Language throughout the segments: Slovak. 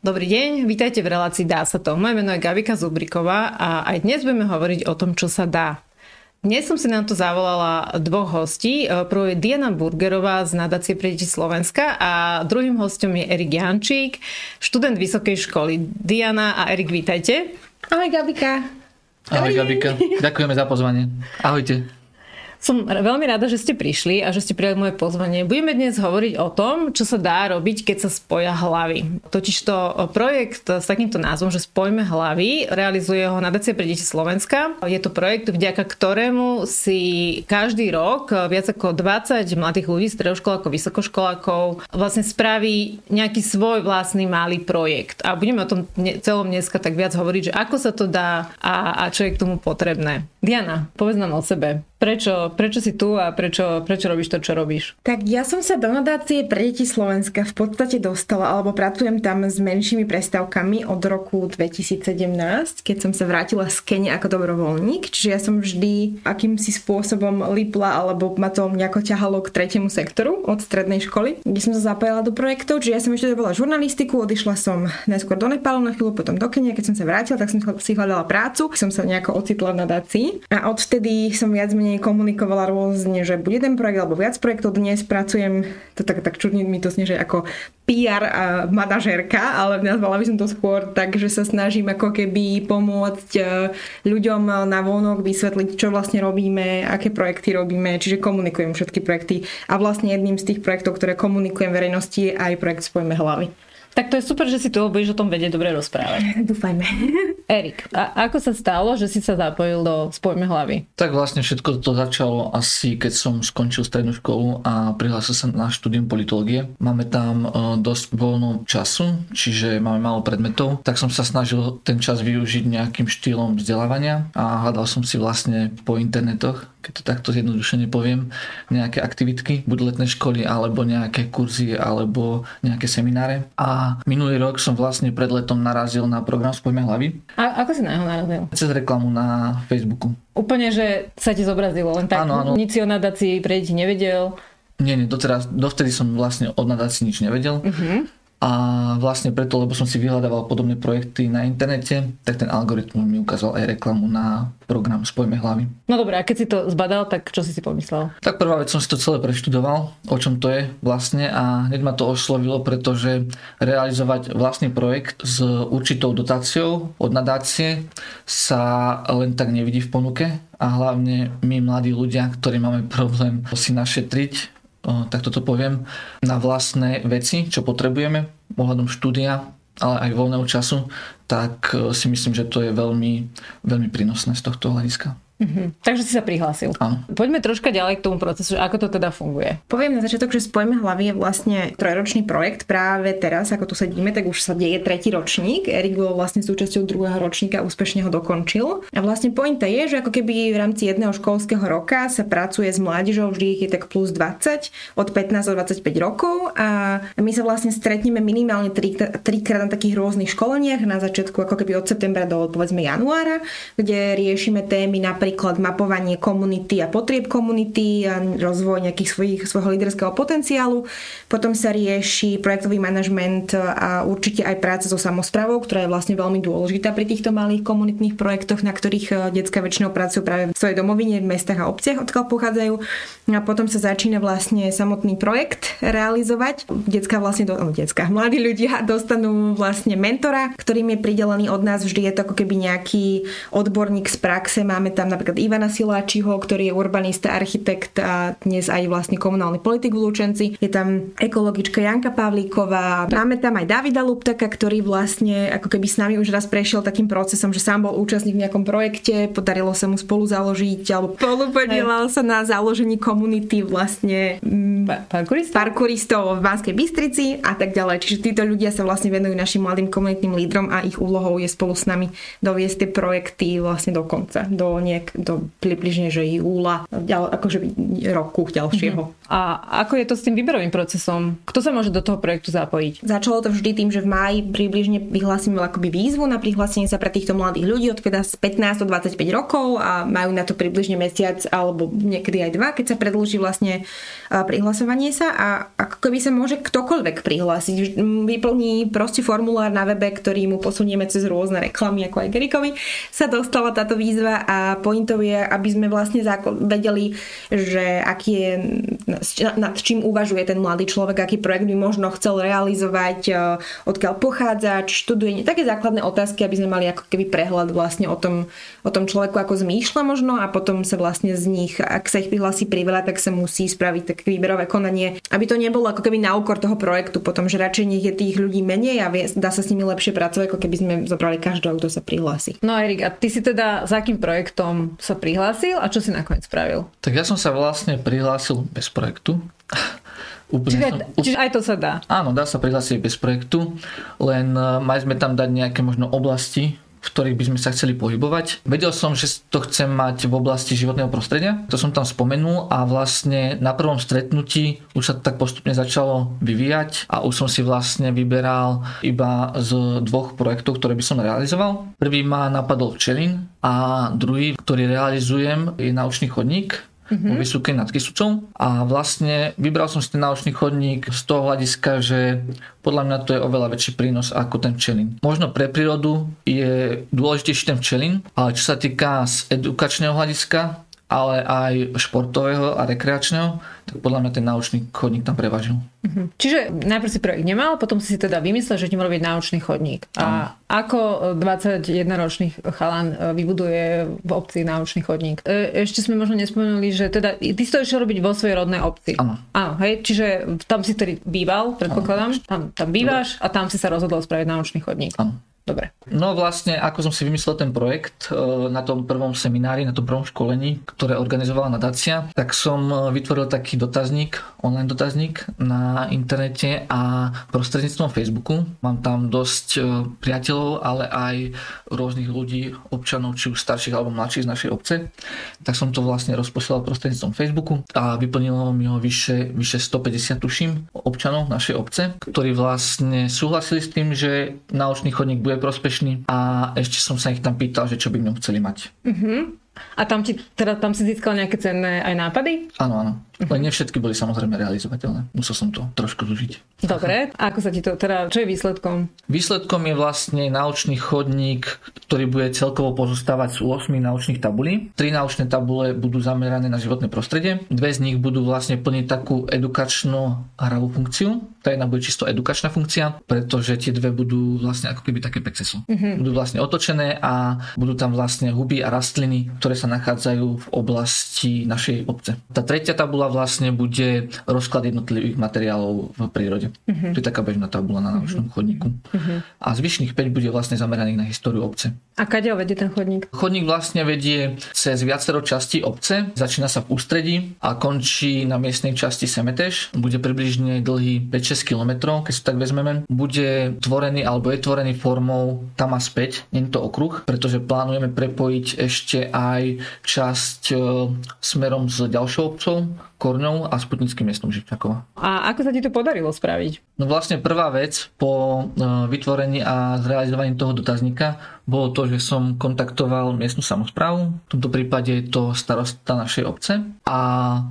Dobrý deň, vítajte v relácii Dá sa to. Moje meno je Gabika Zubriková a aj dnes budeme hovoriť o tom, čo sa dá. Dnes som si na to zavolala dvoch hostí. Prvou je Diana Burgerová z Nadácie pre deti Slovenska a druhým hostom je Erik Jančík, študent vysokej školy. Diana a Erik, vítajte. Ahoj Gabika. Ahoj Gabika, ďakujeme za pozvanie. Ahojte. Som veľmi rada, že ste prišli a že ste prijali moje pozvanie. Budeme dnes hovoriť o tom, čo sa dá robiť, keď sa spoja hlavy. Totižto projekt s takýmto názvom, že Spojme hlavy, realizuje ho Nadácia pre deti Slovenska. Je to projekt, vďaka ktorému si každý rok viac ako 20 mladých ľudí, stredoškolákov, vysokoškolákov, vlastne spraví nejaký svoj vlastný malý projekt. A budeme o tom celom dneska tak viac hovoriť, že ako sa to dá a čo je k tomu potrebné. Diana, povedz nám o sebe. Prečo si tu a prečo robíš to, čo robíš? Tak ja som sa do Nadácie pre deti Slovenska v podstate dostala, alebo pracujem tam s menšími prestávkami od roku 2017, keď som sa vrátila z Kene ako dobrovoľník. Čiže ja som vždy akýmsi spôsobom lípla, alebo ma to nejako ťahalo k tretiemu sektoru od strednej školy, kde som sa zapájala do projektov. Čiže ja som ešte robila žurnalistiku, odišla som najskôr do Nepálu na chvíľu, potom do Kene. Keď som sa vrátila, tak som si hľadala prácu, som sa nejako ocitla v Nadácii. A odvtedy som viac menej komunikovala rôzne, že bude ten projekt alebo viac projektov. Dnes pracujem, to tak čudne mi to znie, že ako PR manažérka, ale nazvala by som to skôr tak, že sa snažím ako keby pomôcť ľuďom na vonok vysvetliť, čo vlastne robíme, aké projekty robíme, čiže komunikujem všetky projekty a vlastne jedným z tých projektov, ktoré komunikujem verejnosti, je aj projekt Spojme hlavy. Tak to je super, že si tu budeš o tom vedieť dobre rozprávať. Dúfajme. Erik, ako sa stalo, že si sa zapojil do Spojme hlavy? Tak vlastne všetko to začalo asi, keď som skončil strednú školu a prihlásil sa na štúdium politológie. Máme tam dosť voľnú času, čiže máme málo predmetov, tak som sa snažil ten čas využiť nejakým štýlom vzdelávania a hľadal som si vlastne po internetoch, keď to takto zjednodušene poviem, nejaké aktivitky, buď letné školy, alebo nejaké kurzy, alebo nejaké semináre. A minulý rok som vlastne pred letom narazil na program Spojme hlavy. A ako si na neho narazil? Cez reklamu na Facebooku. Úplne, že sa ti zobrazilo, len tak áno. Nic si o Nadácii pre deti nevedel? Nie, dovtedy som vlastne o Nadácii nič nevedel. Mhm. A vlastne preto, lebo som si vyhľadával podobné projekty na internete, tak ten algoritmus mi ukázal aj reklamu na program Spojme hlavy. No dobré, a keď si to zbadal, tak čo si pomyslel? Tak prvá vec, som si to celé preštudoval, o čom to je vlastne, a hneď ma to oslovilo, pretože realizovať vlastný projekt s určitou dotáciou od nadácie sa len tak nevidí v ponuke a hlavne my mladí ľudia, ktorí máme problém si našetriť, tak toto poviem, na vlastné veci, čo potrebujeme ohľadom štúdia, ale aj voľného času, tak si myslím, že to je veľmi, veľmi prínosné z tohto hľadiska. Mm-hmm. Takže si sa prihlásil. Áno. Poďme troška ďalej k tomu procesu, ako to teda funguje. Poviem na začiatok, že Spojme hlavy je vlastne trojročný projekt. Práve teraz, ako tu sedíme, tak už sa deje tretí ročník. Erik bol vlastne súčasťou druhého ročníka, úspešne ho dokončil. A vlastne pointa je, že ako keby v rámci jedného školského roka sa pracuje s mládežou, vždy ich je tak plus 20, od 15 do 25 rokov a my sa vlastne stretneme minimálne 3-krát na takých rôznych školeniach, na začiatku ako keby od septembra do povedzme januára, kde riešime témy napríklad mapovanie komunity a potrieb komunity a rozvoj nejakých svojho líderského potenciálu. Potom sa rieši projektový manažment a určite aj práca so samosprávou, ktorá je vlastne veľmi dôležitá pri týchto malých komunitných projektoch, na ktorých detská väčšinou pracujú práve v svojej domovine, v mestách a obciach, odkiaľ pochádzajú. A potom sa začína vlastne samotný projekt realizovať. Mladí ľudia dostanú vlastne mentora, ktorým je pridelený od nás vždy, je to ako keby nejaký odborník z praxe. Máme tam napríklad Ivana Siláčiho, ktorý je urbanista, architekt a dnes aj vlastne komunálny politik v Lučenci. Je tam ekologička Janka Pavlíková. Máme tam aj Davida Lúptaka, ktorý vlastne ako keby s nami už raz prešiel takým procesom, že sám bol účastník v nejakom projekte, podarilo sa mu spolu založiť alebo spolupodielal sa na založení komunity vlastne parkouristov v Banskej Bystrici a tak ďalej. Čiže títo ľudia sa vlastne venujú našim mladým komunitným lídrom a ich úlohou je spolu s nami doviesť tie projekty vlastne do konca, do tak do približne, že júla, akože roku ďalšieho. Mm-hmm. A ako je to s tým výberovým procesom? Kto sa môže do toho projektu zapojiť? Začalo to vždy tým, že v máji približne vyhlásime akoby výzvu na prihlásenie sa pre týchto mladých ľudí od teda z 15 do 25 rokov a majú na to približne mesiac alebo niekedy aj 2, keď sa predĺží vlastne prihlasovanie sa a ako keby sa môže ktokoľvek prihlásiť. Vyplní prostý formulár na webe, ktorý mu posunieme cez rôzne reklamy, ako aj Gerikovi sa dostala táto výzva a pointou je, aby sme vlastne vedeli, že aký je, nad čím uvažuje ten mladý človek, aký projekt by možno chcel realizovať, odkiaľ pochádza, študuje, také základné otázky, aby sme mali ako keby prehľad vlastne o tom človeku, ako zmýšľa možno a potom sa vlastne z nich, ak sa ich prihlási priveľa, tak sa musí spraviť také výberové konanie, aby to nebolo ako keby na úkor toho projektu potom, že radšej nech je tých ľudí menej a dá sa s nimi lepšie pracovať, ako keby sme zobrali každého, kto sa prihlási. No Erik, a ty si teda za akým projektom sa prihlásil a čo si nakoniec spravil? Tak ja som sa vlastne prihlásil bez projektu. Čiže aj to sa dá? Áno, dá sa prihlásiť bez projektu, len mali sme tam dať nejaké možno oblasti, v ktorých by sme sa chceli pohybovať. Vedel som, že to chcem mať v oblasti životného prostredia. To som tam spomenul a vlastne na prvom stretnutí už sa to tak postupne začalo vyvíjať a už som si vlastne vyberal iba z 2 projektov, ktoré by som realizoval. Prvý ma napadol Čelín a druhý, ktorý realizujem, je naučný chodník vo Vysokej nad Kysucou. A vlastne vybral som si ten naučný chodník z toho hľadiska, že podľa mňa to je oveľa väčší prínos ako ten Čelín. Možno pre prírodu je dôležitejší ten Čelín, ale čo sa týka z edukačného hľadiska, ale aj športového a rekreačného, tak podľa mňa ten naučný chodník tam prevažil. Mhm. Čiže najprv si projekt nemal, potom si teda vymyslel, že tým robí naučný chodník. A ako 21-ročný chalan vybuduje v obci naučný chodník? Ešte sme možno nespomenuli, že teda ty si to ešte robiť vo svojej rodnej obci. Áno. Áno, hej, čiže tam si tedy býval, predpokladám, tam bývaš a tam si sa rozhodol spraviť naučný chodník. Áno. Dobre. No vlastne, ako som si vymyslel ten projekt na tom prvom seminári, na tom prvom školení, ktoré organizovala nadácia, tak som vytvoril taký dotazník, online dotazník na internete a prostredníctvom Facebooku. Mám tam dosť priateľov, ale aj rôznych ľudí, občanov, či už starších alebo mladších z našej obce. Tak som to vlastne rozposielal prostredníctvom Facebooku a vyplnilo mi ho vyše 150 tuším občanov našej obce, ktorí vlastne súhlasili s tým, že naučný chodník bude prospešný a ešte som sa ich tam pýtal, že čo by mňa chceli mať. Uh-huh. A tam si získal nejaké cenné aj nápady? Áno. Uh-huh. Len nevšetky boli samozrejme realizovateľné. Musel som to trošku zúžiť. Dobre. A ako sa ti to teda, čo je výsledkom? Výsledkom je vlastne naučný chodník, ktorý bude celkovo pozostávať z 8 naučných tabulí. 3 naučné tabule budú zamerané na životné prostredie. 2 z nich budú vlastne plniť takú edukačnú hravú funkciu. Tá jedna bude čisto edukačná funkcia, pretože tie 2 budú vlastne ako keby také pekceso. Uh-huh. Budú vlastne otočené a budú tam vlastne huby a rastliny, ktoré sa nachádzajú v oblasti našej obce. Tá tretia tabula vlastne bude rozklad jednotlivých materiálov v prírode. Uh-huh. To je taká bežná tabula na naučnom chodníku. Uh-huh. A zvyšných 5 bude vlastne zameraných na históriu obce. A kadeľ vedie ten chodník? Chodník vlastne vedie cez viacero častí obce. Začína sa v ústredí a končí na miestnej časti Semetež. Bude približne dlhý 5-6 kilometrov, keď si tak vezmeme. Bude tvorený alebo je tvorený formou tam a späť. Nie je to okruh, pretože plánujeme prepojiť ešte aj časť smerom s ďalšou obcou, Korňou a Sputnickým miestom Živťakova. A ako sa ti to podarilo spraviť? No vlastne prvá vec po vytvorení a zrealizovaní toho dotazníka bolo to, že som kontaktoval miestnu samosprávu. V tomto prípade je to starosta našej obce. A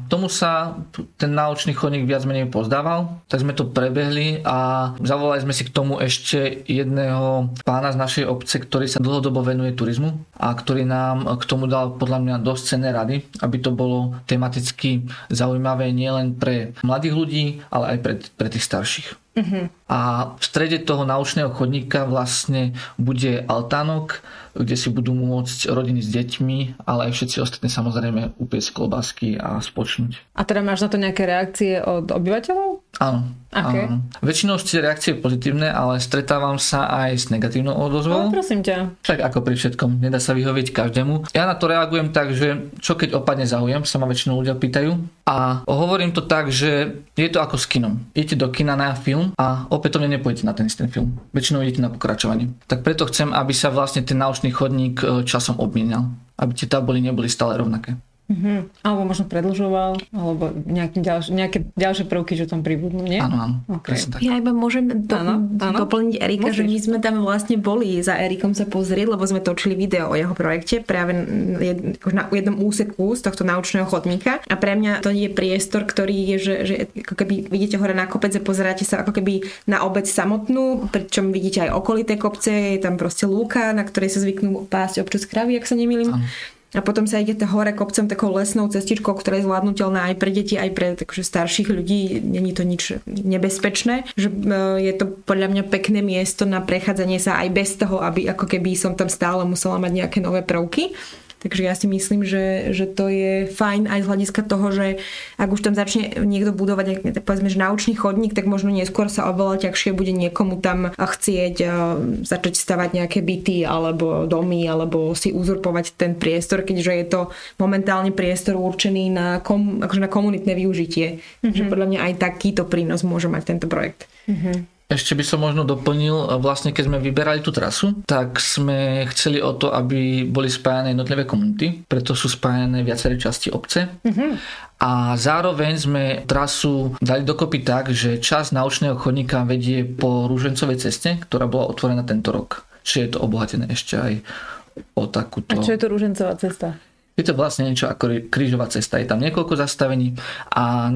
tomu sa ten naučný chodník viac menej pozdával. Tak sme to prebehli a zavolali sme si k tomu ešte jedného pána z našej obce, ktorý sa dlhodobo venuje turizmu a ktorý nám k tomu dal podľa mňa dosť cenné rady, aby to bolo tematicky zaujímavé nielen pre mladých ľudí, ale aj pre tých starších. Uh-huh. A v strede toho naučného chodníka vlastne bude altánok, kde si budú môcť rodiny s deťmi, ale aj všetci ostatní samozrejme upiecť klobásky a spočnúť. A teda máš na to nejaké reakcie od obyvateľov? Áno. Okay. Áno. Väčšinou tie reakcie pozitívne, ale stretávam sa aj s negatívnou odozvou. No, prosím ťa. Tak ako pri všetkom, nedá sa vyhovieť každému. Ja na to reagujem tak, že čo keď opadne záujem, sa ma väčšinou ľudia pýtajú. A hovorím to tak, že je to ako s kinom. Idete do kina na film a opätovne nepôjdete na ten istý film. Väčšinou idete na pokračovanie. Tak preto chcem, aby sa vlastne ten naučný chodník časom obmienal. aby tie tabuly neboli stále rovnaké. Alebo možno predĺžoval, alebo nejaké ďalšie prvky, čo tam pribudnú, nie? Áno, okay. Tak. Ja iba môžem doplniť Erika, že my sme tam vlastne boli za Erikom sa pozrieť, lebo sme točili video o jeho projekte práve na jednom úseku z tohto naučného chodníka. A pre mňa to je priestor, ktorý je, že ako keby vidíte hore na kopec a pozeráte sa ako keby na obec samotnú, pričom vidíte aj okolité kopce, je tam proste lúka, na ktorej sa zvyknú pásť občas kravy, ak sa nemýlim. A potom sa idete hore kopcom takou lesnou cestičkou, ktorá je zvládnutelná aj pre deti, aj pre takže starších ľudí. Není to nič nebezpečné. Že je to podľa mňa pekné miesto na prechádzanie sa aj bez toho, aby ako keby som tam stále musela mať nejaké nové prvky. Takže ja si myslím, že to je fajn aj z hľadiska toho, že ak už tam začne niekto budovať, tak povedzme, že naučný chodník, tak možno neskôr sa oveľa ťažšie bude niekomu tam chcieť začať stavať nejaké byty alebo domy, alebo si uzurpovať ten priestor, keďže je to momentálne priestor určený na, akože na komunitné využitie. Takže podľa mňa aj takýto prínos môže mať tento projekt. Ešte by som možno doplnil, vlastne keď sme vyberali tú trasu, tak sme chceli o to, aby boli spájane jednotlivé komunity, preto sú spájane viaceré časti obce. A zároveň sme trasu dali dokopy tak, že časť naučného chodníka vedie po Rúžencovej ceste, ktorá bola otvorená tento rok. Čiže je to obohatené ešte aj o takúto... A čo je to Rúžencová cesta? Je to vlastne niečo ako krížová cesta. Je tam niekoľko zastavení a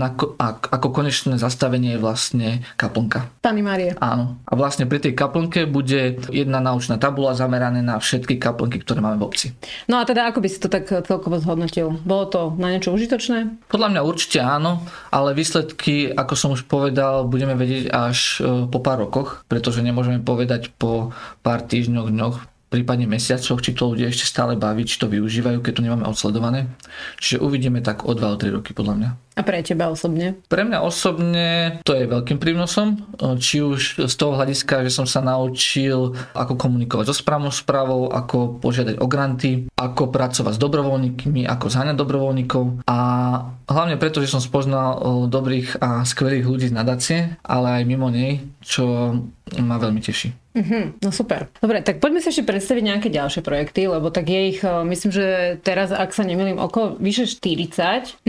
ako konečné zastavenie je vlastne kaplnka. Pani Mária. Áno. A vlastne pri tej kaplnke bude jedna naučná tabula zameraná na všetky kaplnky, ktoré máme v obci. No a teda ako by si to tak celkovo zhodnotil? Bolo to na niečo užitočné? Podľa mňa určite áno, ale výsledky, ako som už povedal, budeme vedieť až po pár rokoch, pretože nemôžeme povedať po pár týždňoch, dňoch, prípadne mesiacoch, či to ľudia ešte stále baví, či to využívajú, keď to nemáme odsledované. Čiže uvidíme tak o 2-3 roky podľa mňa. A pre teba osobne? Pre mňa osobne to je veľkým prínosom, či už z toho hľadiska, že som sa naučil, ako komunikovať so správnou správou, ako požiadať o granty, ako pracovať s dobrovoľníkmi, ako zháňať dobrovoľníkov a hlavne preto, že som spoznal dobrých a skvelých ľudí z nadácie, ale aj mimo nej, čo ma veľmi teší. No super. Dobre, tak poďme si ešte predstaviť nejaké ďalšie projekty, lebo tak je ich, myslím, že teraz, ak sa nemýlim, okolo vyše 40.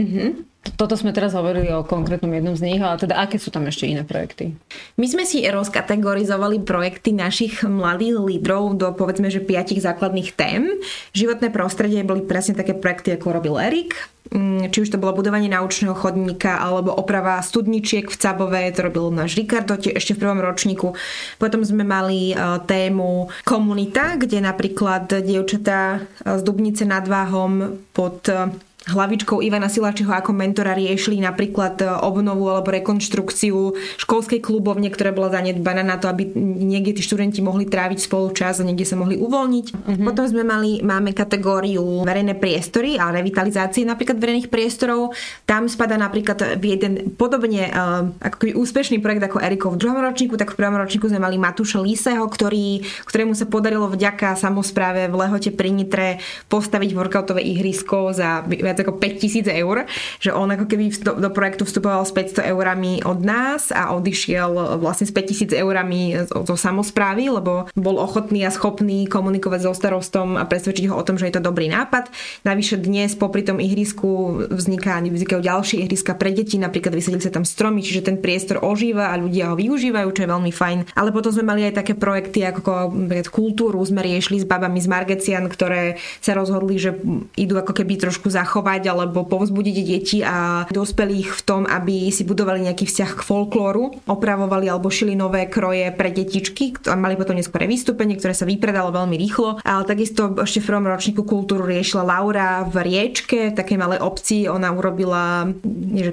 Toto sme teraz hovorili o konkrétnom jednom z nich, ale teda aké sú tam ešte iné projekty? My sme si rozkategorizovali projekty našich mladých lídrov do povedzme, že 5 základných tém. Životné prostredie boli presne také projekty, ako robil Erik. Či už to bolo budovanie naučného chodníka alebo oprava studničiek v Cabove, to robil náš Ricardo ešte v prvom ročníku. Potom sme mali tému komunita, kde napríklad dievčatá z Dubnice nad Váhom pod hlavičkou Ivana Siláčiho ako mentora riešili napríklad obnovu alebo rekonštrukciu školskej klubovne, ktorá bola zanedbaná na to, aby niekde tí študenti mohli tráviť spolu čas a niekde sa mohli uvoľniť. Potom sme máme kategóriu verejné priestory a revitalizácie napríklad verejných priestorov. Tam spadá napríklad jeden podobne ako keby úspešný projekt ako Erikov v druhom ročníku, tak v prvom ročníku sme mali Matúša Líseho, ktorému sa podarilo vďaka samospráve v Lehote pri Nitre postaviť workoutové ihrisko za ako 5,000 eur, že on ako keby do projektu vstupoval s 500 eurami od nás a odišiel vlastne s 5,000 eurami zo samosprávy, lebo bol ochotný a schopný komunikovať so starostom a presvedčiť ho o tom, že je to dobrý nápad. Navyše dnes popri tom ihrisku vznikajú ďalšie ihriska pre deti, napríklad vysadili sa tam stromy, čiže ten priestor ožíva a ľudia ho využívajú, čo je veľmi fajn. Ale potom sme mali aj také projekty ako kultúru, sme riešili s babami z Margecian, ktoré sa rozhodli, že idú ako keby trošku zachovať alebo povzbudiť deti a dospelých v tom, aby si budovali nejaký vzťah k folklóru, opravovali alebo šili nové kroje pre detičky a mali potom neskôr vystúpenie, ktoré sa vypredalo veľmi rýchlo. Ale takisto ešte v prvom ročníku kultúru riešila Laura v Riečke, takej malej obci. Ona urobila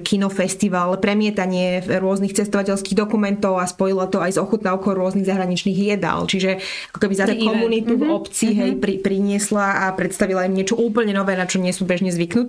kinofestival, premietanie rôznych cestovateľských dokumentov a spojila to aj s ochutnávkou rôznych zahraničných jedál. Čiže ako keby za komunitu v obci priniesla a predstavila im niečo úplne nové, na čo nie sú bežne zvyknutí.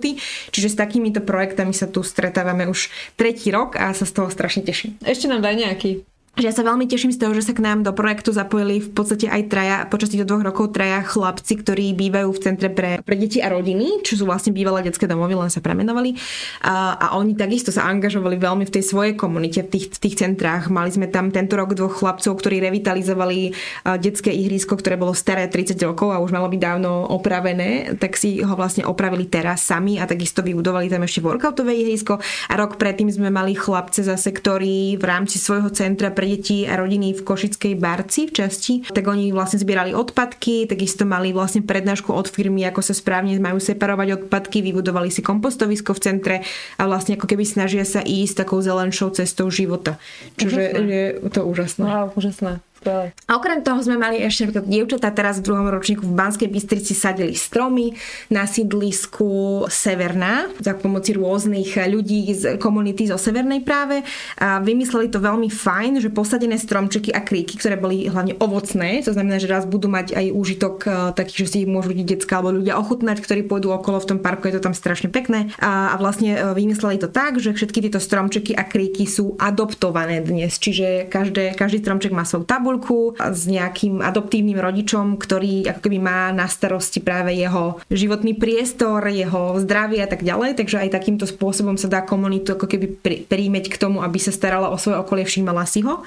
Čiže s takýmito projektami sa tu stretávame už 3. rok a sa z toho strašne teším. Ešte nám daj nejaký. že ja sa veľmi teším z toho, že sa k nám do projektu zapojili v podstate aj počas týchto 2 rokov chlapci, ktorí bývajú v centre pre deti a rodiny, čo sú vlastne bývalé detské domovy, len sa premenovali. A oni takisto sa angažovali veľmi v tej svojej komunite, v tých centrách. Mali sme tam tento rok 2 chlapcov, ktorí revitalizovali detské ihrisko, ktoré bolo staré 30 rokov a už malo byť dávno opravené, tak si ho vlastne opravili teraz sami a takisto vybudovali tam ešte workoutové ihrisko. A rok predtým sme mali chlapce zase, ktorí v rámci svojho centra pre deti a rodiny v Košickej Barci v časti, tak oni vlastne zbierali odpadky, takisto mali vlastne prednášku od firmy, ako sa správne majú separovať odpadky, vybudovali si kompostovisko v centre a vlastne ako keby snažia sa ísť takou zelenšou cestou života. Čiže je to úžasné. Wow, úžasné. A okrem toho sme mali ešte dievčatá teraz v 2. ročníku v Banskej Bystrici sadili stromy na sídlisku Severná za pomoci rôznych ľudí z komunity zo Severnej práve. A vymysleli to veľmi fajn, že posadené stromčeky a kríky, ktoré boli hlavne ovocné, to znamená, že raz budú mať aj úžitok taký, že si ich môžu decká alebo ľudia ochutnať, ktorí pôjdu okolo v tom parku, je to tam strašne pekné. A vlastne vymysleli to tak, že všetky tieto stromčeky a kríky sú adoptované dnes, čiže každý stromček má svoju tabuľku s nejakým adoptívnym rodičom, ktorý ako keby má na starosti práve jeho životný priestor, jeho zdravie a tak ďalej, takže aj takýmto spôsobom sa dá komunitu ako keby príjmeť k tomu, aby sa starala o svoje okolie, všímala si ho.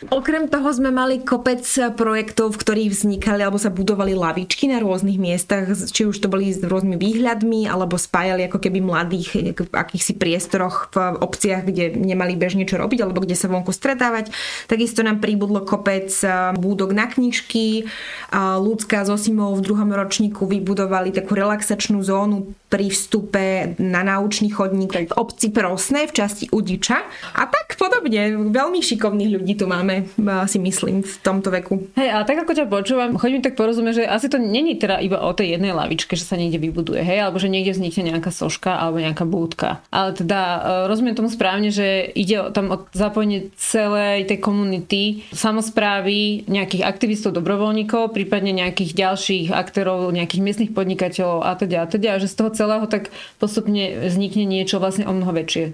Okrem toho sme mali kopec projektov, v ktorých vznikali alebo sa budovali lavičky na rôznych miestach, či už to boli s rôznymi výhľadmi alebo spájali ako keby mladých v akýchsi priestoroch v obciach, kde nemali bežne čo robiť alebo kde sa vonku stretávať. Takisto nám pribudlo kopec búdok na knižky. Ľudská z Osimov v 2. ročníku vybudovali takú relaxačnú zónu pri vstupe na naučný chodník v obci Prostnej v časti Udiča. A tak podobne, veľmi šikovných ľudí tu máme, si myslím, v tomto veku. Hej, ale tak ako ťa počúvam, chodím tak porozumieť, že asi to není teda iba o tej jednej lavičke, že sa niekde vybuduje, hej, alebo že niekde vznikne nejaká soška alebo nejaká búdka. Ale teda rozumiem tomu správne, že ide tam o zapojenie celej tej komunity, samosprávy, nejakých aktivistov, dobrovoľníkov, prípadne nejakých ďalších aktérov, nejakých miestnych podnikateľov a teda, že z toho celého tak postupne vznikne niečo vlastne o mnoho väčšie.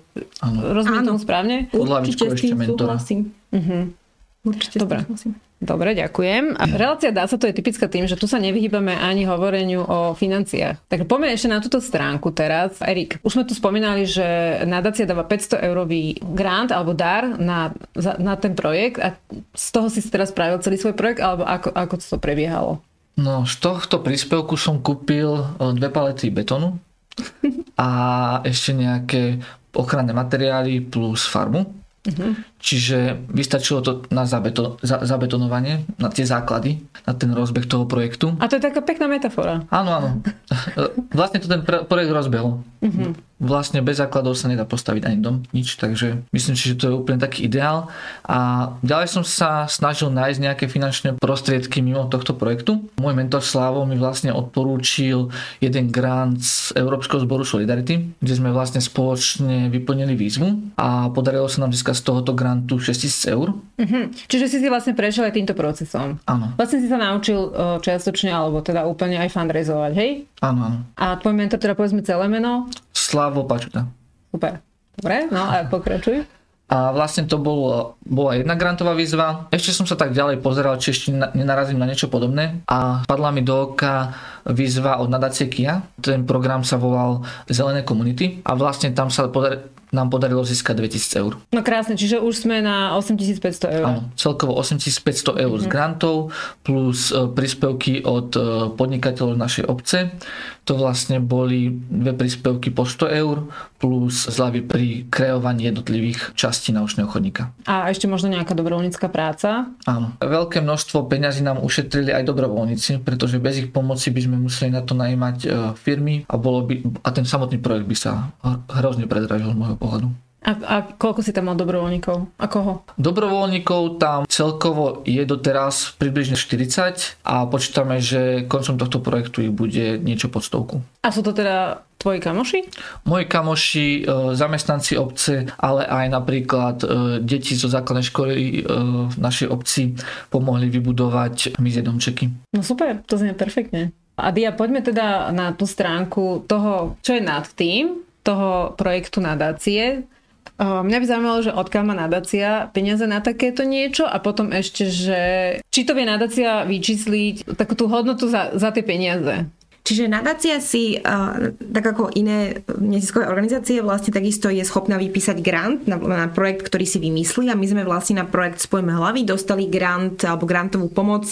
Rozumiem tomu správne? Určite s tým súhlasím. Určite dobre. Dobre, ďakujem. A relácia Dá sa to je typická tým, že tu sa nevyhýbame ani hovoreniu o financiách. Takže poďme ešte na túto stránku teraz. Erik, už sme tu spomínali, že nadácia dáva 500-eurový grant alebo dar na ten projekt a z toho si teraz spravil celý svoj projekt alebo ako to prebiehalo? No, z tohto príspevku som kúpil 2 palety betónu a ešte nejaké ochranné materiály plus farmu. Čiže vystačilo to na zabetonovanie, na tie základy, na ten rozbeh toho projektu. A to je taká pekná metafora. Áno. Vlastne to ten projekt rozbehol. Vlastne bez základov sa nedá postaviť ani dom, nič, takže myslím si, že to je úplne taký ideál. A ďalej som sa snažil nájsť nejaké finančné prostriedky mimo tohto projektu. Môj mentor Slavo mi vlastne odporúčil jeden grant z Európskeho zboru Solidarity, kde sme vlastne spoločne vyplnili výzvu a podarilo sa nám získať z tohoto grantu 6 000 eur. Čiže si vlastne prešiel aj týmto procesom. Áno. Vlastne si sa naučil čiastočne alebo teda úplne aj fundraizovať, hej? Áno. A tvoj mentor, teda povedzme celé meno? Slavo Pačuta. Super. Dobre, no a pokračuj. A vlastne to bola jedna grantová výzva. Ešte som sa tak ďalej pozeral, či ešte nenarazím na niečo podobné. A padla mi do oka výzva od nadácie Kia. Ten program sa volal Zelené komunity. A vlastne tam sa nám podarilo získať 2000 eur. No krásne, čiže už sme na 8500 eur. Áno, celkovo 8500 eur z grantov plus príspevky od podnikateľov našej obce. To vlastne boli 2 príspevky po 100 eur plus zľavy pri kreovaní jednotlivých častí naučného chodníka. A ešte možno nejaká dobrovoľnícka práca? Áno. Veľké množstvo peňazí nám ušetrili aj dobrovoľníci, pretože bez ich pomoci by sme museli na to najímať firmy a ten samotný projekt by sa hrozne predražil z môjho pohľadu. A koľko si tam mal dobrovoľníkov? A koho? Dobrovoľníkov tam celkovo je doteraz približne 40 a počítame, že koncom tohto projektu ich bude niečo pod 100. A sú to teda tvoji kamoši? Moji kamoši, zamestnanci obce, ale aj napríklad deti zo základnej školy v našej obci pomohli vybudovať mizie domčeky. No super, to znie perfektne. A Dia, poďme teda na tú stránku toho, čo je nad tým, toho projektu nadácie. Mňa by zaujímalo, že odkiaľ má nadácia peniaze na takéto niečo a potom ešte, že či to vie nadácia vyčísliť takú tú hodnotu za tie peniaze. Čiže nadácia si, tak ako iné neziskové organizácie, vlastne takisto je schopná vypísať grant na projekt, ktorý si vymyslí, a my sme vlastne na projekt Spojme hlavy dostali grant alebo grantovú pomoc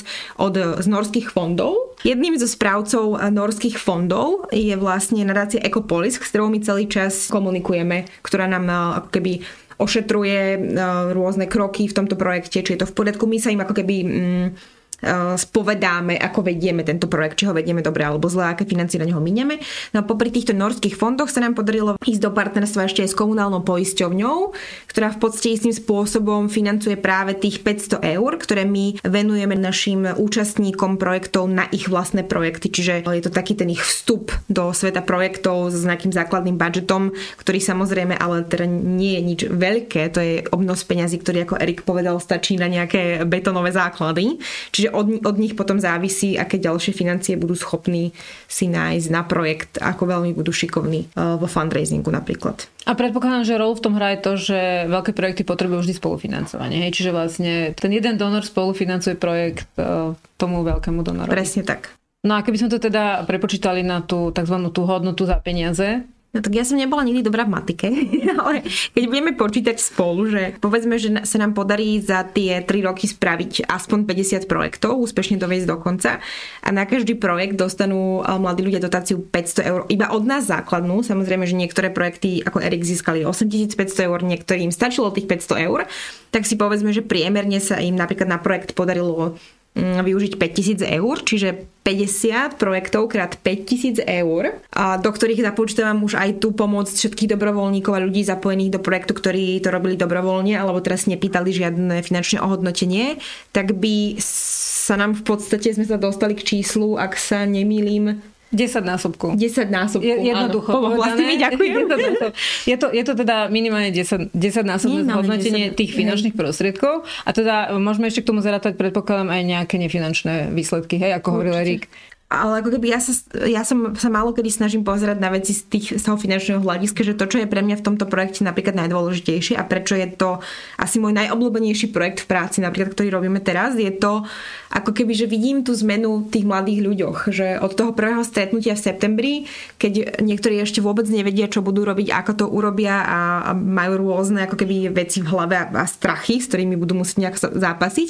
z norských fondov. Jedným zo správcov norských fondov je vlastne nadácia Ecopolis, s ktorou my celý čas komunikujeme, ktorá nám ako keby ošetruje rôzne kroky v tomto projekte, či je to v poriadku. My sa im ako keby spovedáme, ako vedieme tento projekt, či ho vedieme dobre alebo zle, aké financie na neho minieme. No a popri týchto norských fondoch sa nám podarilo ísť do partnerstva ešte aj s komunálnou poisťovňou, ktorá v podstate istým spôsobom financuje práve tých 500 €, ktoré my venujeme našim účastníkom projektov na ich vlastné projekty. Čiže je to taký ten ich vstup do sveta projektov s nejakým základným budžetom, ktorý samozrejme ale teda nie je nič veľké, to je obnos peňazí, ktorý, ako Erik povedal, stačí na nejaké betonové základy. Čiže od nich potom závisí, aké ďalšie financie budú schopní si nájsť na projekt, ako veľmi budú šikovní vo fundraisingu napríklad. A predpokladám, že rolu v tom hrá je to, že veľké projekty potrebujú vždy spolufinancovanie. Hej? Čiže vlastne ten jeden donor spolufinancuje projekt tomu veľkému donorovi. Presne tak. No a keby sme to teda prepočítali na tú takzvanú tú hodnotu za peniaze. No tak ja som nebola nikdy dobrá v matike, ale keď budeme počítať spolu, že povedzme, že sa nám podarí za tie 3 roky spraviť aspoň 50 projektov, úspešne doviesť do konca, a na každý projekt dostanú mladí ľudia dotáciu 500 € iba od nás základnú. Samozrejme, že niektoré projekty ako Erik získali 8500 €, niektorým stačilo tých 500 €, tak si povedzme, že priemerne sa im napríklad na projekt podarilo využiť 5000 €, čiže 50 projektov krát 5000 €, a do ktorých započítavam už aj tú pomoc všetkých dobrovoľníkov a ľudí zapojených do projektu, ktorí to robili dobrovoľne alebo teraz nepýtali žiadne finančné ohodnotenie, tak by sa nám v podstate sme sa dostali k číslu, ak sa nemýlim, 10-násobku. Jednoducho. Vlastne ďakujem. Je to teda minimálne 10-násobné zhodnotenie tých finančných prostriedkov. A teda môžeme ešte k tomu zarátať, predpokladám, aj nejaké nefinančné výsledky, hej, ako hovoril Erik. Ale ako keby ja sa málo kedy snažím pozerať na veci z toho finančného hľadiska, že to, čo je pre mňa v tomto projekte napríklad najdôležitejšie a prečo je to asi môj najobľúbenejší projekt v práci, napríklad, ktorý robíme teraz, je to ako keby, že vidím tú zmenu v tých mladých ľuďoch, že od toho prvého stretnutia v septembri, keď niektorí ešte vôbec nevedia, čo budú robiť, ako to urobia a majú rôzne ako keby veci v hlave a strachy, s ktorými budú musieť nejak zápasiť,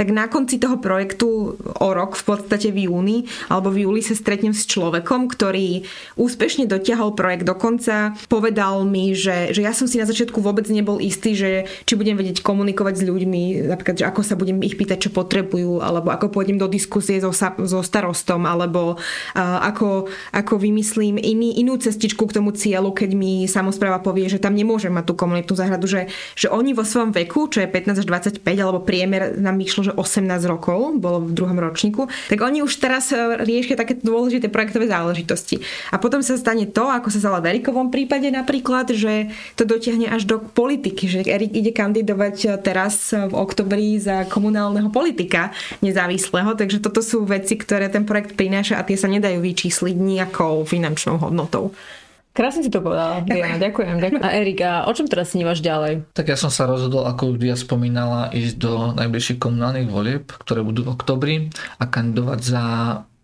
tak na konci toho projektu o rok, v podstate v júni alebo v júli, sa stretnem s človekom, ktorý úspešne dotiahol projekt do konca. Povedal mi, že ja som si na začiatku vôbec nebol istý, že či budem vedieť komunikovať s ľuďmi, napríklad, že ako sa budem ich pýtať, čo potrebujú, alebo ako pôjdem do diskusie so starostom, alebo ako vymyslím inú cestičku k tomu cieľu, keď mi samospráva povie, že tam nemôžem mať tú komunitnú záhradu, že oni vo svojom veku, čo je 15 až 25, alebo priemer nám vyšlo, že 18 rokov, bolo v druhom ročníku, tak oni už teraz riešia také dôležité projektové záležitosti. A potom sa stane to, ako sa stalo v Erikovom prípade napríklad, že to dotiahne až do politiky, že Erik ide kandidovať teraz v oktobri za komunálneho politika nezávislého, takže toto sú veci, ktoré ten projekt prináša, a tie sa nedajú vyčísliť nejakou finančnou hodnotou. Krásne si to povedala, Diana, ďakujem. A Erik, a o čom teraz snívaš ďalej? Tak ja som sa rozhodol, ako Dia spomínala, ísť do najbližších komunálnych volieb, ktoré budú v oktobri, a kandidovať za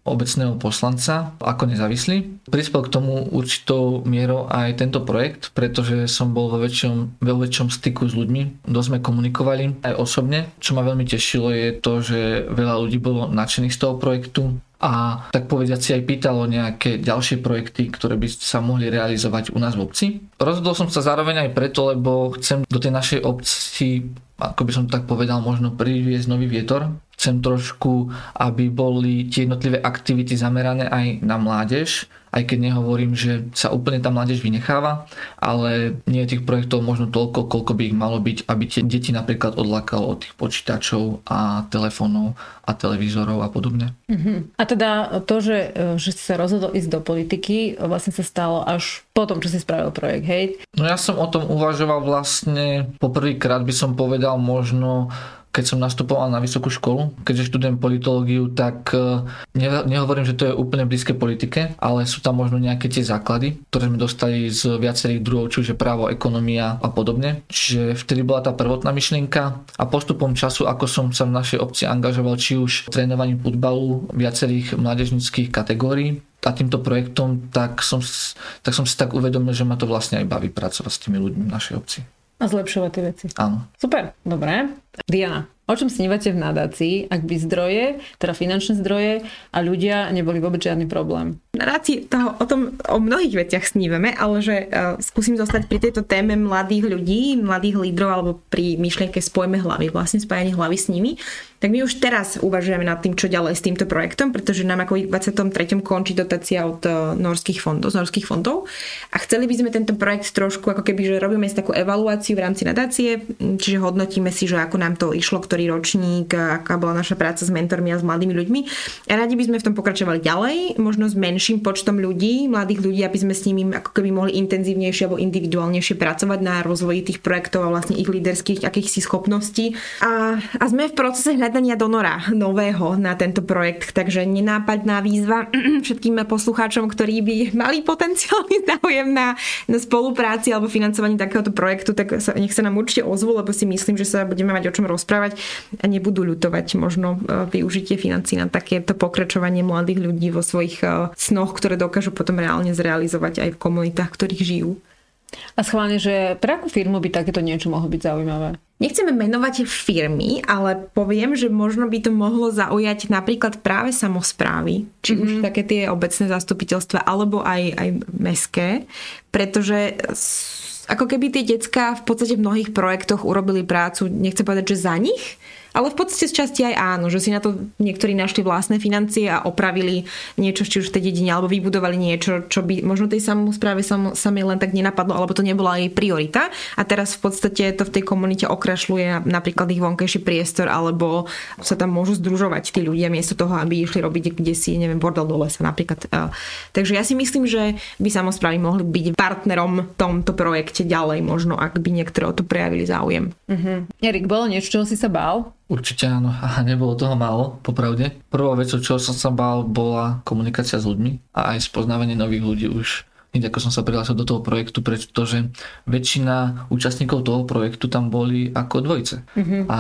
obecného poslanca ako nezávislý. Prispel k tomu určitou mierou aj tento projekt, pretože som bol vo väčšom styku s ľuďmi. Dosť sme komunikovali aj osobne. Čo ma veľmi tešilo, je to, že veľa ľudí bolo nadšených z toho projektu a tak povediať si aj pýtalo nejaké ďalšie projekty, ktoré by sa mohli realizovať u nás v obci. Rozhodol som sa zároveň aj preto, lebo chcem do tej našej obci, ako by som to tak povedal, možno priviesť nový vietor. Chcem trošku, aby boli tie jednotlivé aktivity zamerané aj na mládež, aj keď nehovorím, že sa úplne tá mládež vynecháva, ale nie je tých projektov možno toľko, koľko by ich malo byť, aby tie deti napríklad odlákalo od tých počítačov a telefónov a televízorov a podobne. A teda to, že si sa rozhodol ísť do politiky, vlastne sa stalo až po tom, čo si spravil projekt, hej? No ja som o tom uvažoval vlastne poprvýkrát, by som povedal, možno keď som nastupoval na vysokú školu, keďže študujem politológiu, tak nehovorím, že to je úplne blízke politike, ale sú tam možno nejaké tie základy, ktoré sme dostali z viacerých druhov, čiže právo, ekonomia a podobne. Čiže vtedy bola tá prvotná myšlienka a postupom času, ako som sa v našej obci angažoval, či už trénovaním futbalu viacerých mládežníckych kategórií, a týmto projektom, tak som si tak uvedomil, že ma to vlastne aj baví pracovať s tými ľuďmi v našej obci. A zlepšovať tie veci. Áno. Super, dobré. Diana, o čom snívate v nadácii, ak by zdroje, teda finančné zdroje a ľudia neboli vôbec žiadny problém? V nadácii o mnohých veciach snívame, ale že skúsim zostať pri tejto téme mladých ľudí, mladých lídrov, alebo pri myšlienke spojme hlavy, vlastne spájanie hlavy s nimi. Tak my už teraz uvažujeme nad tým, čo ďalej s týmto projektom, pretože nám ako 23. končí dotácia od norských fondov a chceli by sme tento projekt trošku, ako keby, že robíme si takú evaluáciu v rámci nadácie, čiže hodnotíme si, že ako nám to išlo, ktorý ročník, aká bola naša práca s mentormi a s mladými ľuďmi. A radi by sme v tom pokračovali ďalej, možno s menším počtom ľudí, mladých ľudí, aby sme s nimi ako keby mohli intenzívnejšie alebo individuálnejšie pracovať na rozvoji tých projektov a vlastne ich líderských akýchsi schopností. A sme v procese hľadania donora nového na tento projekt, takže nenápadná výzva všetkým poslucháčom, ktorí by mali potenciálny záujem na spolupráci alebo financovanie takéhoto projektu, tak nech sa nám určite ozvu, lebo si myslím, že sa budeme mať o čom rozprávať a nebudú ľutovať možno využitie financií na takéto pokračovanie mladých ľudí vo svojich snoch, ktoré dokážu potom reálne zrealizovať aj v komunitách, v ktorých žijú. A schválne, že pre akú firmu by takéto niečo mohlo byť zaujímavé? Nechceme menovať firmy, ale poviem, že možno by to mohlo zaujať napríklad práve samosprávy, či už také tie obecné zastupiteľstva, alebo aj mestské, pretože ako keby tie decká v podstate v mnohých projektoch urobili prácu, nechcem povedať, že za nich, ale v podstate z časti aj áno, že si na to niektorí našli vlastné financie a opravili niečo, či už v tej dedine, alebo vybudovali niečo, čo by možno tej samospráve samej len tak nenapadlo, alebo to nebola jej priorita. A teraz v podstate to v tej komunite okrašľuje napríklad ich vonkajší priestor, alebo sa tam môžu združovať tí ľudia miesto toho, aby išli robiť kdesi, neviem, bordel do lesa napríklad. Takže ja si myslím, že by samosprávy mohli byť partnerom v tomto projekte ďalej, možno ak by niektoré o to prejavili záujem. Erik, bolo niečo, čoho si sa bál? Určite áno, a nebolo toho málo, popravde. Prvou vecou, čo som sa bál, bola komunikácia s ľuďmi a aj spoznávanie nových ľudí už. Hneď ako som sa prihlásil do toho projektu, pretože väčšina účastníkov toho projektu tam boli ako dvojice. A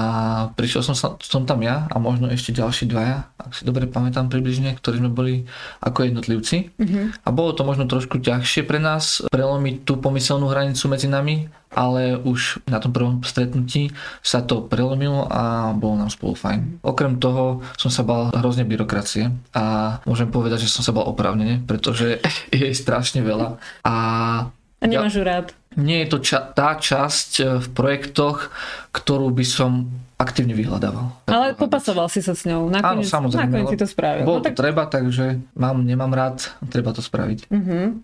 prišiel som tam ja a možno ešte ďalší dvaja, ak si dobre pamätám približne, ktorí sme boli ako jednotlivci. A bolo to možno trošku ťažšie pre nás prelomiť tú pomyselnú hranicu medzi nami, ale už na tom prvom stretnutí sa to prelomilo a bolo nám spolu fajn. Okrem toho som sa bal hrozne byrokracie a môžem povedať, že som sa bal oprávnene, pretože je strašne veľa. A nemáš ju rád? Nie je to tá časť v projektoch, ktorú by som aktívne vyhľadával. Ale popasoval si sa s ňou. Áno, samozrejme. Si to spravil. Bolo to treba, takže nemám rád, treba to spraviť.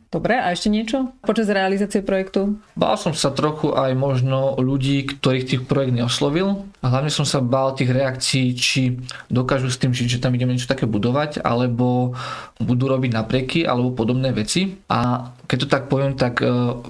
Dobre, a ešte niečo počas realizácie projektu? Bál som sa trochu aj možno ľudí, ktorých tých projekt neoslovil. A hlavne som sa bál tých reakcií, či dokážu s tým žiť, že tam ideme niečo také budovať, alebo budú robiť naprieky, alebo podobné veci. A keď to tak poviem, tak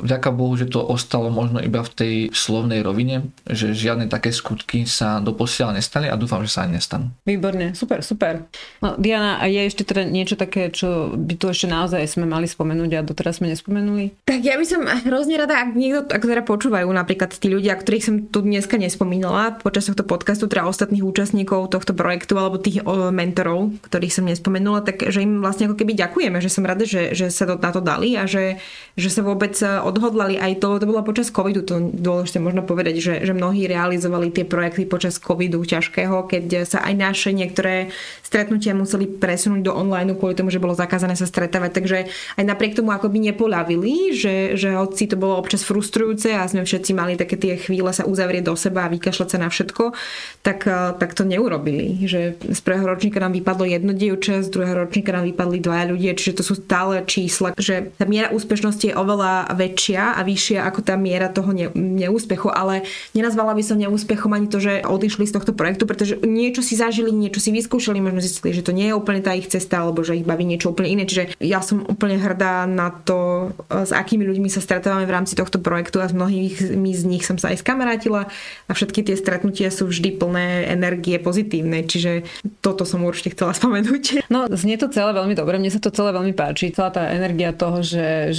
vďaka Bohu, že to ostalo možno iba v tej slovnej rovine, že žiadne také skutky sa doposiaľ nestali a dúfam, že sa ani nestanú. Výborne, super, super. No, Diana, a je ešte teda niečo také, čo by tu ešte naozaj sme mali spomenúť a doteraz sme nespomenuli? Tak ja by som hrozne rada, ak teda počúvajú napríklad tí ľudia, ktorých som tu dneska nespomínala počas tohto podcastu, teda ostatných účastníkov tohto projektu alebo tých mentorov, ktorých som nespomenula, tak že im vlastne ako keby ďakujeme, že som rada, že sa na to dali a že sa vôbec odhodlali aj to bolo počas covidu, to dôležité možno povedať, že mnohí realizovali tie projekty počas covidu ťažkého, keď sa aj naše niektoré stretnutia museli presunúť do online kvôli tomu, že bolo zakázané sa stretávať. Takže aj napriek tomu akoby nepoľavili, že hoci to bolo občas frustrujúce a sme všetci mali také tie chvíle sa uzavrieť do seba a vykašľať sa na všetko, tak to neurobili. Že z prvého ročníka nám vypadlo jedno dievča, z druhého ročníka nám vypadli dvaja ľudia, čiže to sú stále čísla, že tá miera úspešnosti je oveľa väčšia a vyššia ako tá miera toho neúspechu, ale nenazvala by som neúspechom ani to, že odišli z tohto projektu, pretože niečo si zažili, niečo si vyskúšali, možno zistili, že to nie je úplne tá ich cesta, alebo že ich baví niečo úplne iné. Čiže ja som úplne hrdá na to, s akými ľuďmi sa stretávame v rámci tohto projektu a s mnohými z nich som sa aj skamarátila a všetky tie stretnutia stretnutia sú vždy plné energie pozitívnej, čiže toto som určite chcela spomenúť. No, znie to celé veľmi dobre, mne sa to celé veľmi páči. Celá tá energia toho, že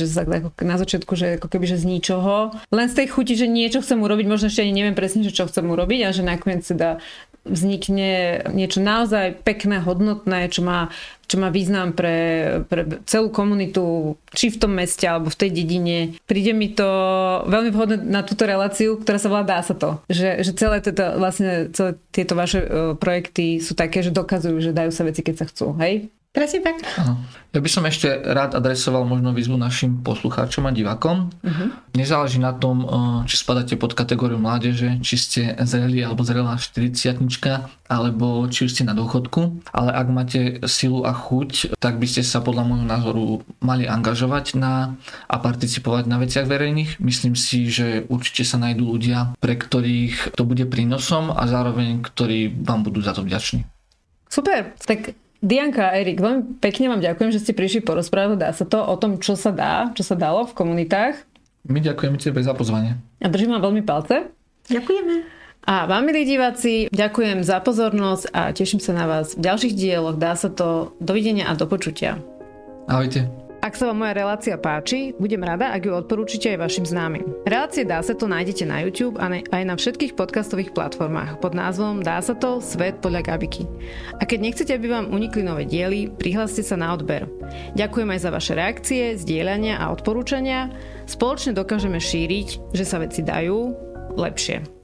na začiatku, že ako keby, že z ničoho, len z tej chuti, že niečo chcem urobiť, možno ešte ani neviem presne, čo chcem urobiť, a že nakoniec teda vznikne niečo naozaj pekné, hodnotné, čo má význam pre celú komunitu, či v tom meste, alebo v tej dedine. Príde mi to veľmi vhodné na túto reláciu, ktorá sa volá Dá sa to. Že celé tieto vaše projekty sú také, že dokazujú, že dajú sa veci, keď sa chcú. Hej? Presne tak. Ja by som ešte rád adresoval možno výzvu našim poslucháčom a divákom. Uh-huh. Nezáleží na tom, či spadáte pod kategóriu mládeže, či ste zrelí alebo zrelá 40-tnička, alebo či už ste na dôchodku. Ale ak máte silu a chuť, tak by ste sa podľa môjho názoru mali angažovať a participovať na veciach verejných. Myslím si, že určite sa nájdú ľudia, pre ktorých to bude prínosom a zároveň, ktorí vám budú za to vďační. Super, tak Dianka, Erik, veľmi pekne vám ďakujem, že ste prišli porozprávať Dá sa to o tom, čo sa dá, čo sa dalo v komunitách. My ďakujeme tebe za pozvanie. A držím vám veľmi palce. Ďakujeme. A vám, milí diváci, ďakujem za pozornosť a teším sa na vás v ďalších dieloch Dá sa to. Dovidenia a do počutia. Ahojte. Ak sa vám moja relácia páči, budem rada, ak ju odporúčite aj vašim známym. Relácie Dá sa to nájdete na YouTube a aj na všetkých podcastových platformách pod názvom Dá sa to, svet podľa Gabiky. A keď nechcete, aby vám unikli nové diely, prihláste sa na odber. Ďakujem aj za vaše reakcie, zdieľania a odporúčania. Spoločne dokážeme šíriť, že sa veci dajú lepšie.